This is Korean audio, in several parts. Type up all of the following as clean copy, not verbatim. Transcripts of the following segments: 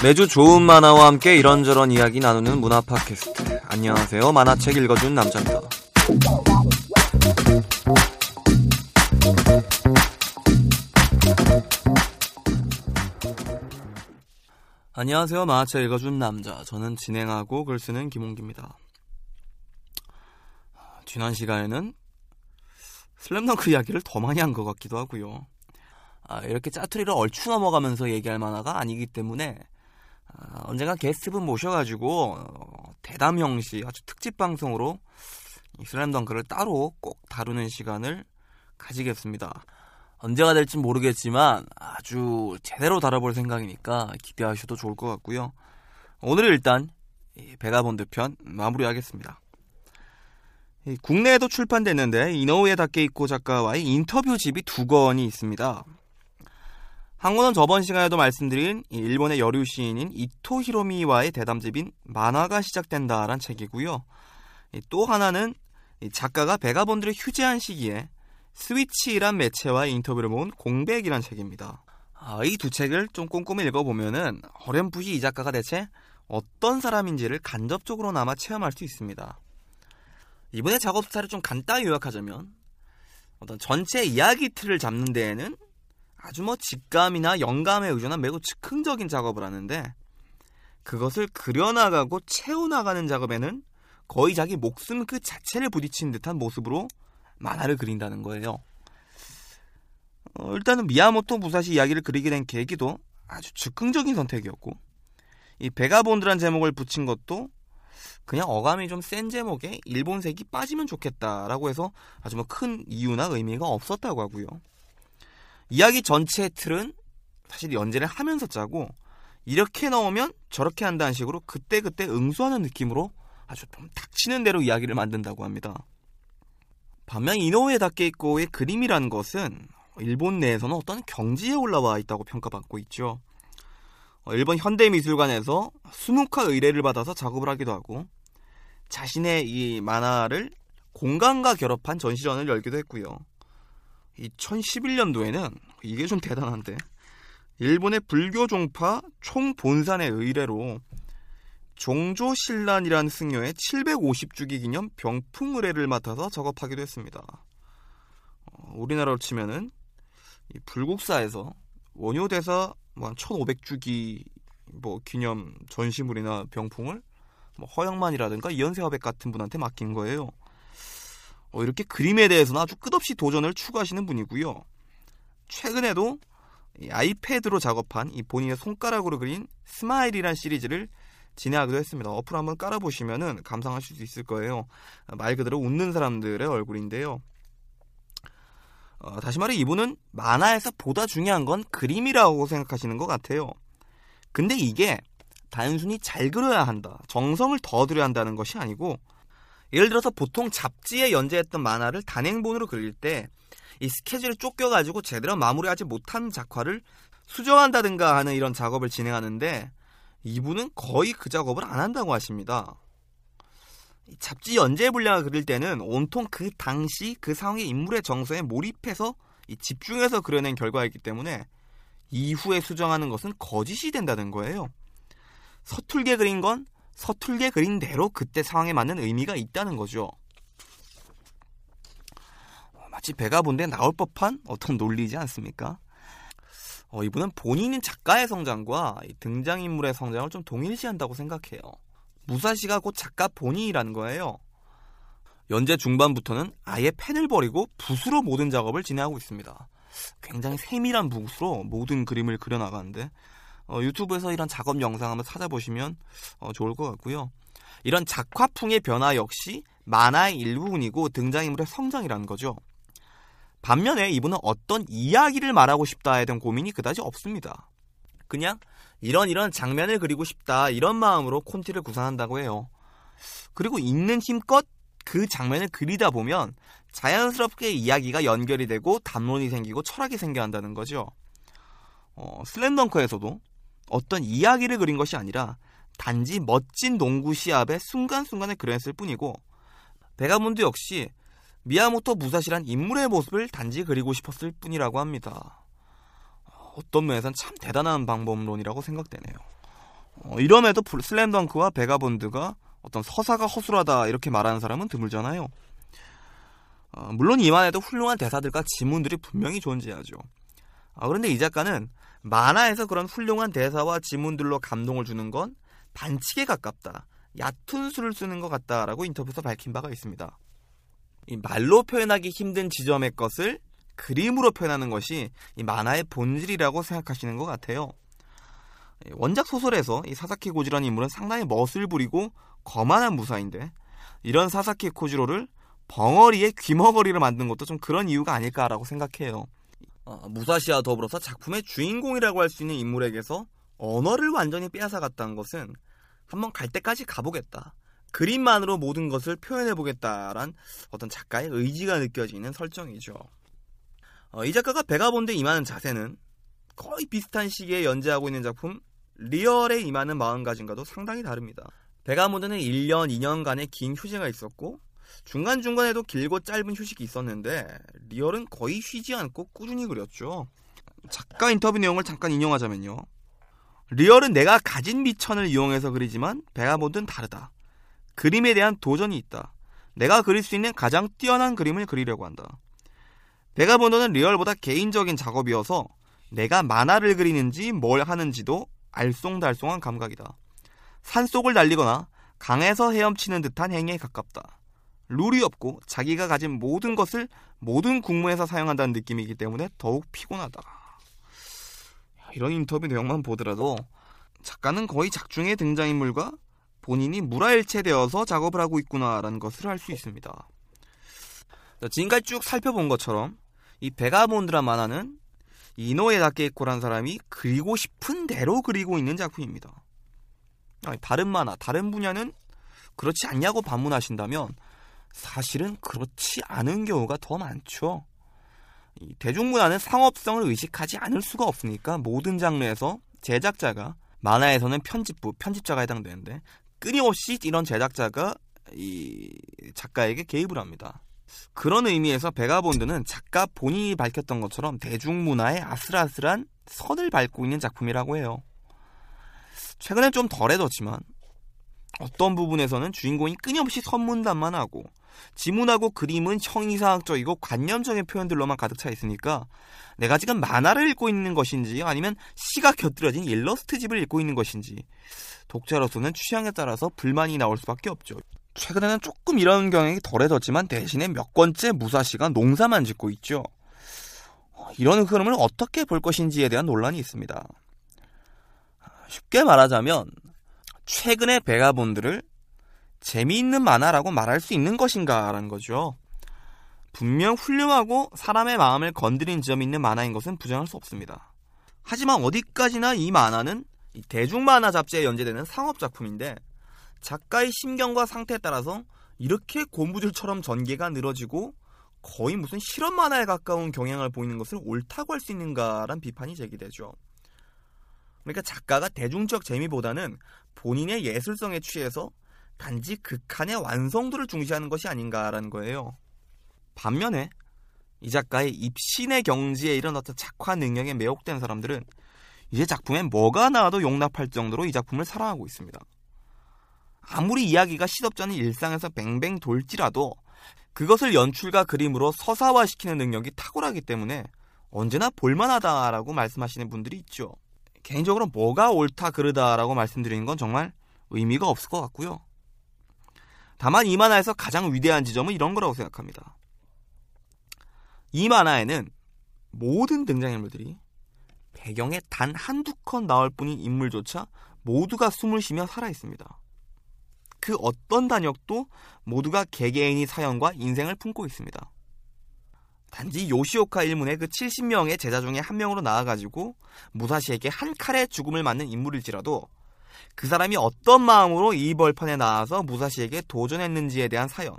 매주 좋은 만화와 함께 이런저런 이야기 나누는 문화 팟캐스트. 안녕하세요, 만화책 읽어준 남자입니다. 안녕하세요, 만화책 읽어준 남자. 저는 진행하고 글 쓰는 김홍기입니다. 지난 시간에는 슬램덩크 이야기를 더 많이 한 것 같기도 하고요. 이렇게 짜투리로 얼추 넘어가면서 얘기할 만화가 아니기 때문에 언젠가 게스트분 모셔가지고 대담 형식, 아주 특집 방송으로 슬램덩크를 따로 꼭 다루는 시간을 가지겠습니다. 언제가 될지 모르겠지만 아주 제대로 다뤄볼 생각이니까 기대하셔도 좋을 것 같고요. 오늘 일단 배가본드 편 마무리하겠습니다. 국내에도 출판됐는데 이노우에 다케히코 작가와의 인터뷰집이 두 권이 있습니다. 한 권은 저번 시간에도 말씀드린 일본의 여류 시인인 이토 히로미와의 대담집인 만화가 시작된다라는 책이고요. 또 하나는 작가가 배가본드를 휴재한 시기에 스위치란 매체와의 인터뷰를 모은 공백이란 책입니다. 이 두 책을 좀 꼼꼼히 읽어보면은 어렴풋이 이 작가가 대체 어떤 사람인지를 간접적으로나마 체험할 수 있습니다. 이번에 작업 스타일을 좀 간단히 요약하자면, 어떤 전체 이야기 틀을 잡는 데에는 아주 직감이나 영감에 의존한 매우 즉흥적인 작업을 하는데, 그것을 그려나가고 채워나가는 작업에는 거의 자기 목숨 그 자체를 부딪힌 듯한 모습으로 만화를 그린다는 거예요. 일단은 미야모토 무사시 이야기를 그리게 된 계기도 아주 즉흥적인 선택이었고, 이 배가본드란 제목을 붙인 것도 그냥 어감이 좀 센 제목에 일본색이 빠지면 좋겠다라고 해서 아주 큰 이유나 의미가 없었다고 하고요. 이야기 전체의 틀은 사실 연재를 하면서 짜고, 이렇게 넣으면 저렇게 한다는 식으로 그때그때 응수하는 느낌으로 아주 좀 닥치는 대로 이야기를 만든다고 합니다. 반면 이노우에 다케히코의 그림이라는 것은 일본 내에서는 어떤 경지에 올라와 있다고 평가받고 있죠. 일본 현대미술관에서 수묵화 의뢰를 받아서 작업을 하기도 하고, 자신의 이 만화를 공간과 결합한 전시전을 열기도 했고요. 2011년도에는 이게 좀 대단한데, 일본의 불교 종파 총본산의 의뢰로 종조신란이라는 승려의 750주기 기념 병풍 의뢰를 맡아서 작업하기도 했습니다. 우리나라로 치면은 이 불국사에서 원효대사 1500주기 기념 전시물이나 병풍을 허영만이라든가 이현세화백 같은 분한테 맡긴 거예요. 이렇게 그림에 대해서는 아주 끝없이 도전을 추구하시는 분이고요. 최근에도 이 아이패드로 작업한 이 본인의 손가락으로 그린 스마일이란 시리즈를 진행하기도 했습니다. 어플 한번 깔아보시면 감상하실 수 있을 거예요. 말 그대로 웃는 사람들의 얼굴인데요. 다시 말해 이분은 만화에서 보다 중요한 건 그림이라고 생각하시는 것 같아요. 근데 이게 단순히 잘 그려야 한다, 정성을 더 들여야 한다는 것이 아니고, 예를 들어서 보통 잡지에 연재했던 만화를 단행본으로 그릴 때 이 스케줄에 쫓겨가지고 제대로 마무리하지 못한 작화를 수정한다든가 하는 이런 작업을 진행하는데, 이분은 거의 그 작업을 안 한다고 하십니다. 잡지 연재 분량을 그릴 때는 온통 그 당시 그 상황의 인물의 정서에 몰입해서 집중해서 그려낸 결과이기 때문에 이후에 수정하는 것은 거짓이 된다는 거예요. 서툴게 그린 건 서툴게 그린 대로 그때 상황에 맞는 의미가 있다는 거죠. 마치 배가본드에 나올 법한 어떤 논리이지 않습니까? 이분은 본인인 작가의 성장과 등장인물의 성장을 좀 동일시한다고 생각해요. 무사시가 곧 작가 본인이라는 거예요. 연재 중반부터는 아예 펜을 버리고 붓으로 모든 작업을 진행하고 있습니다. 굉장히 세밀한 붓으로 모든 그림을 그려나가는데 유튜브에서 이런 작업 영상 한번 찾아보시면 좋을 것 같고요. 이런 작화풍의 변화 역시 만화의 일부분이고 등장인물의 성장이라는 거죠. 반면에 이분은 어떤 이야기를 말하고 싶다에 대한 고민이 그다지 없습니다. 그냥 이런 장면을 그리고 싶다 이런 마음으로 콘티를 구상한다고 해요. 그리고 있는 힘껏 그 장면을 그리다 보면 자연스럽게 이야기가 연결이 되고 담론이 생기고 철학이 생겨난다는 거죠. 슬램덩크에서도 어떤 이야기를 그린 것이 아니라 단지 멋진 농구 시합의 순간순간을 그려냈을 뿐이고 배가본드 역시 미야모토 무사시란 인물의 모습을 단지 그리고 싶었을 뿐이라고 합니다. 어떤 면에선 참 대단한 방법론이라고 생각되네요. 이럼에도 슬램덩크와 배가본드가 어떤 서사가 허술하다 이렇게 말하는 사람은 드물잖아요. 물론 이만 해도 훌륭한 대사들과 지문들이 분명히 존재하죠. 그런데 이 작가는 만화에서 그런 훌륭한 대사와 지문들로 감동을 주는 건 반칙에 가깝다, 얕은 수를 쓰는 것 같다라고 인터뷰에서 밝힌 바가 있습니다. 이 말로 표현하기 힘든 지점의 것을 그림으로 표현하는 것이 이 만화의 본질이라고 생각하시는 것 같아요. 원작 소설에서 이 사사키 고지라는 인물은 상당히 멋을 부리고 거만한 무사인데 이런 사사키 고지로를 벙어리의 귀머거리를 만든 것도 좀 그런 이유가 아닐까라고 생각해요. 무사시와 더불어서 작품의 주인공이라고 할 수 있는 인물에게서 언어를 완전히 빼앗아갔다는 것은 한번 갈 때까지 가보겠다, 그림만으로 모든 것을 표현해보겠다란 어떤 작가의 의지가 느껴지는 설정이죠. 이 작가가 배가본드에 임하는 자세는 거의 비슷한 시기에 연재하고 있는 작품 리얼에 임하는 마음가짐과도 상당히 다릅니다. 배가본드는 1년, 2년간의 긴 휴재가 있었고 중간중간에도 길고 짧은 휴식이 있었는데 리얼은 거의 쉬지 않고 꾸준히 그렸죠. 작가 인터뷰 내용을 잠깐 인용하자면요. 리얼은 내가 가진 미천을 이용해서 그리지만 배가본드는 다르다. 그림에 대한 도전이 있다. 내가 그릴 수 있는 가장 뛰어난 그림을 그리려고 한다. 배가본드는 리얼보다 개인적인 작업이어서 내가 만화를 그리는지 뭘 하는지도 알쏭달쏭한 감각이다. 산속을 달리거나 강에서 헤엄치는 듯한 행위에 가깝다. 룰이 없고 자기가 가진 모든 것을 모든 국무에서 사용한다는 느낌이기 때문에 더욱 피곤하다. 이런 인터뷰 내용만 보더라도 작가는 거의 작중의 등장인물과 본인이 물화일체되어서 작업을 하고 있구나라는 것을 알 수 있습니다. 지금까지 쭉 살펴본 것처럼 이 배가본드란 만화는 이노우에 다케히코라는 사람이 그리고 싶은 대로 그리고 있는 작품입니다. 다른 만화, 다른 분야는 그렇지 않냐고 반문하신다면 사실은 그렇지 않은 경우가 더 많죠. 이 대중문화는 상업성을 의식하지 않을 수가 없으니까 모든 장르에서 제작자가, 만화에서는 편집부, 편집자가 해당되는데 끊임없이 이런 제작자가 이 작가에게 개입을 합니다. 그런 의미에서 배가본드는 작가 본인이 밝혔던 것처럼 대중문화의 아슬아슬한 선을 밟고 있는 작품이라고 해요. 최근엔 좀 덜해졌지만 어떤 부분에서는 주인공이 끊임없이 선문단만 하고 지문하고 그림은 형이상학적이고 관념적인 표현들로만 가득 차 있으니까 내가 지금 만화를 읽고 있는 것인지 아니면 시가 곁들여진 일러스트집을 읽고 있는 것인지 독자로서는 취향에 따라서 불만이 나올 수밖에 없죠. 최근에는 조금 이런 경향이 덜해졌지만 대신에 몇 권째 무사시가 농사만 짓고 있죠. 이런 흐름을 어떻게 볼 것인지에 대한 논란이 있습니다. 쉽게 말하자면 최근의 배가본드를 재미있는 만화라고 말할 수 있는 것인가라는 거죠. 분명 훌륭하고 사람의 마음을 건드린 점이 있는 만화인 것은 부정할 수 없습니다. 하지만 어디까지나 이 만화는 대중만화 잡지에 연재되는 상업작품인데 작가의 심경과 상태에 따라서 이렇게 고무줄처럼 전개가 늘어지고 거의 무슨 실험 만화에 가까운 경향을 보이는 것을 옳다고 할 수 있는가라는 비판이 제기되죠. 그러니까 작가가 대중적 재미보다는 본인의 예술성에 취해서 단지 극한의 완성도를 중시하는 것이 아닌가라는 거예요. 반면에 이 작가의 입신의 경지에 이런 어떤 작화 능력에 매혹된 사람들은 이제 작품에 뭐가 나와도 용납할 정도로 이 작품을 사랑하고 있습니다. 아무리 이야기가 시덥잖은 일상에서 뱅뱅 돌지라도 그것을 연출과 그림으로 서사화시키는 능력이 탁월하기 때문에 언제나 볼만하다라고 말씀하시는 분들이 있죠. 개인적으로 뭐가 옳다 그르다라고 말씀드리는 건 정말 의미가 없을 것 같고요. 다만 이 만화에서 가장 위대한 지점은 이런 거라고 생각합니다. 이 만화에는 모든 등장인물들이 배경에 단 한두 컷 나올 뿐인 인물조차 모두가 숨을 쉬며 살아있습니다. 그 어떤 단역도 모두가 개개인이 사연과 인생을 품고 있습니다. 단지 요시오카 일문의 그 70명의 제자 중에 한 명으로 나와가지고 무사시에게 한 칼의 죽음을 맞는 인물일지라도 그 사람이 어떤 마음으로 이 벌판에 나와서 무사시에게 도전했는지에 대한 사연,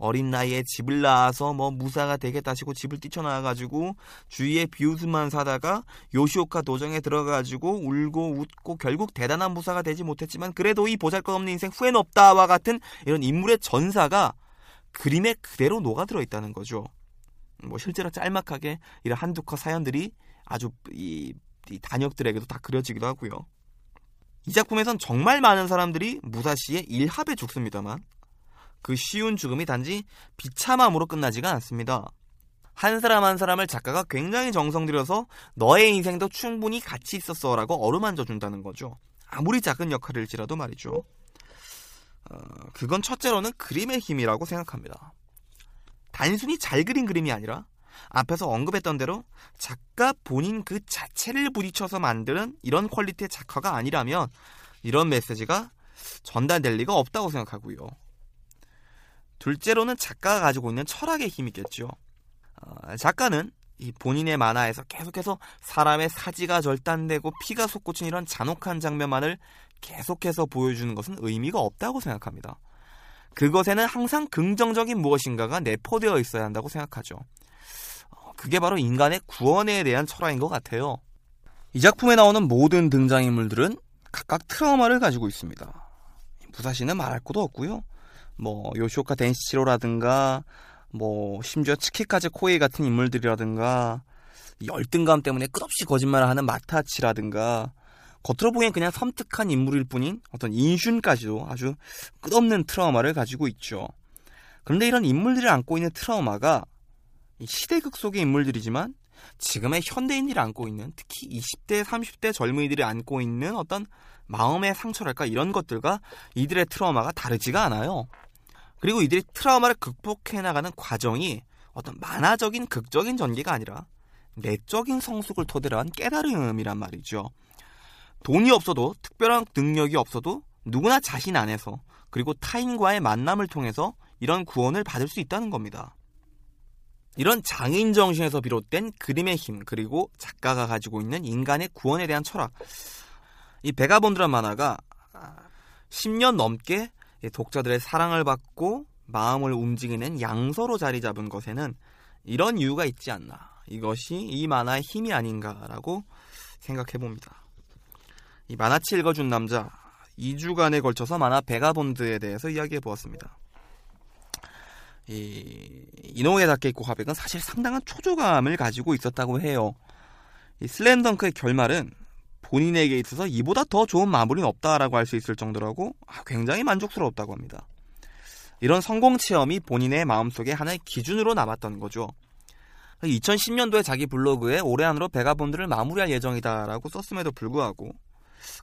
어린 나이에 집을 나와서 무사가 되겠다시고 집을 뛰쳐나와가지고 주위에 비웃음만 사다가 요시오카 도정에 들어가가지고 울고 웃고 결국 대단한 무사가 되지 못했지만 그래도 이 보잘것없는 인생 후회는 없다와 같은 이런 인물의 전사가 그림에 그대로 녹아들어 있다는 거죠. 실제로 짤막하게 이런 한두 컷 사연들이 아주 이 단역들에게도 다 그려지기도 하고요. 이 작품에선 정말 많은 사람들이 무사시의 일합에 죽습니다만 그 쉬운 죽음이 단지 비참함으로 끝나지가 않습니다. 한 사람 한 사람을 작가가 굉장히 정성 들여서 너의 인생도 충분히 가치 있었어 라고 어루만져 준다는 거죠. 아무리 작은 역할일지라도 말이죠. 그건 첫째로는 그림의 힘이라고 생각합니다. 단순히 잘 그린 그림이 아니라 앞에서 언급했던 대로 작가 본인 그 자체를 부딪혀서 만드는 이런 퀄리티의 작화가 아니라면 이런 메시지가 전달될 리가 없다고 생각하고요. 둘째로는 작가가 가지고 있는 철학의 힘이겠죠. 작가는 이 본인의 만화에서 계속해서 사람의 사지가 절단되고 피가 솟구친 이런 잔혹한 장면만을 계속해서 보여주는 것은 의미가 없다고 생각합니다. 그것에는 항상 긍정적인 무엇인가가 내포되어 있어야 한다고 생각하죠. 그게 바로 인간의 구원에 대한 철학인 것 같아요. 이 작품에 나오는 모든 등장인물들은 각각 트라우마를 가지고 있습니다. 무사시는 말할 것도 없고요. 요시오카 덴시치로라든가 심지어 치키카제 코에이 같은 인물들이라든가 열등감 때문에 끝없이 거짓말을 하는 마타치라든가 겉으로 보기엔 그냥 섬뜩한 인물일 뿐인 어떤 인슌까지도 아주 끝없는 트라우마를 가지고 있죠. 그런데 이런 인물들을 안고 있는 트라우마가 시대극 속의 인물들이지만 지금의 현대인들이 안고 있는 특히 20대, 30대 젊은이들이 안고 있는 어떤 마음의 상처랄까 이런 것들과 이들의 트라우마가 다르지가 않아요. 그리고 이들이 트라우마를 극복해나가는 과정이 어떤 만화적인 극적인 전개가 아니라 내적인 성숙을 토대로 한 깨달음이란 말이죠. 돈이 없어도 특별한 능력이 없어도 누구나 자신 안에서 그리고 타인과의 만남을 통해서 이런 구원을 받을 수 있다는 겁니다. 이런 장인 정신에서 비롯된 그림의 힘 그리고 작가가 가지고 있는 인간의 구원에 대한 철학, 이 배가본드란 만화가 10년 넘게 독자들의 사랑을 받고 마음을 움직이는 양서로 자리 잡은 것에는 이런 이유가 있지 않나, 이것이 이 만화의 힘이 아닌가라고 생각해봅니다. 이 만화치 읽어준 남자 2주간에 걸쳐서 만화 배가본드에 대해서 이야기해보았습니다. 이 이노우에 다케히코 화백은 사실 상당한 초조감을 가지고 있었다고 해요. 이 슬램덩크의 결말은 본인에게 있어서 이보다 더 좋은 마무리는 없다라고 할 수 있을 정도라고 굉장히 만족스러웠다고 합니다. 이런 성공 체험이 본인의 마음속에 하나의 기준으로 남았던 거죠. 2010년도에 자기 블로그에 올해 안으로 배가본드를 마무리할 예정이다라고 썼음에도 불구하고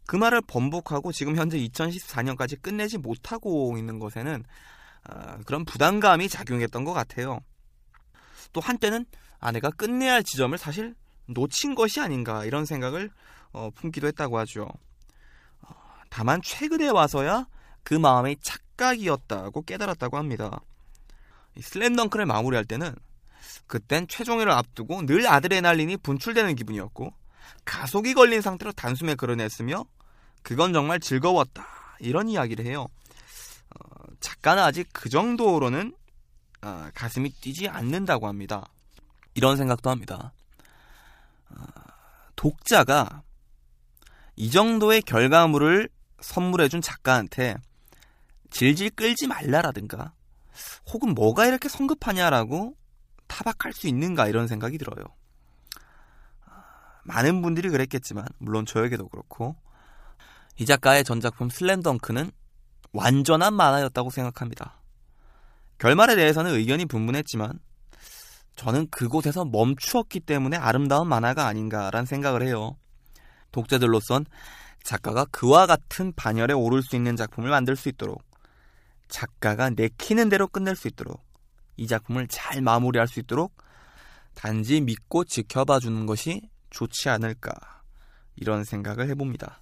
그 말을 번복하고 지금 현재 2014년까지 끝내지 못하고 있는 것에는 그런 부담감이 작용했던 것 같아요. 또 한때는 아내가 끝내야 할 지점을 사실 놓친 것이 아닌가 이런 생각을 품기도 했다고 하죠. 다만 최근에 와서야 그 마음의 착각이었다고 깨달았다고 합니다. 슬램덩크를 마무리할 때는 그땐 최종회를 앞두고 늘 아드레날린이 분출되는 기분이었고 가속이 걸린 상태로 단숨에 그려냈으며 그건 정말 즐거웠다 이런 이야기를 해요. 작가는 아직 그 정도로는 가슴이 뛰지 않는다고 합니다. 이런 생각도 합니다. 독자가 이 정도의 결과물을 선물해준 작가한테 질질 끌지 말라라든가 혹은 뭐가 이렇게 성급하냐라고 타박할 수 있는가 이런 생각이 들어요. 많은 분들이 그랬겠지만 물론 저에게도 그렇고 이 작가의 전작품 슬램덩크는 완전한 만화였다고 생각합니다. 결말에 대해서는 의견이 분분했지만 저는 그곳에서 멈추었기 때문에 아름다운 만화가 아닌가란 생각을 해요. 독자들로선 작가가 그와 같은 반열에 오를 수 있는 작품을 만들 수 있도록 작가가 내키는 대로 끝낼 수 있도록, 이 작품을 잘 마무리할 수 있도록 단지 믿고 지켜봐주는 것이 좋지 않을까, 이런 생각을 해봅니다.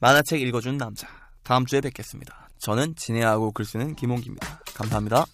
만화책 읽어주는 남자, 다음 주에 뵙겠습니다. 저는 진행하고 글 쓰는 김홍기입니다. 감사합니다.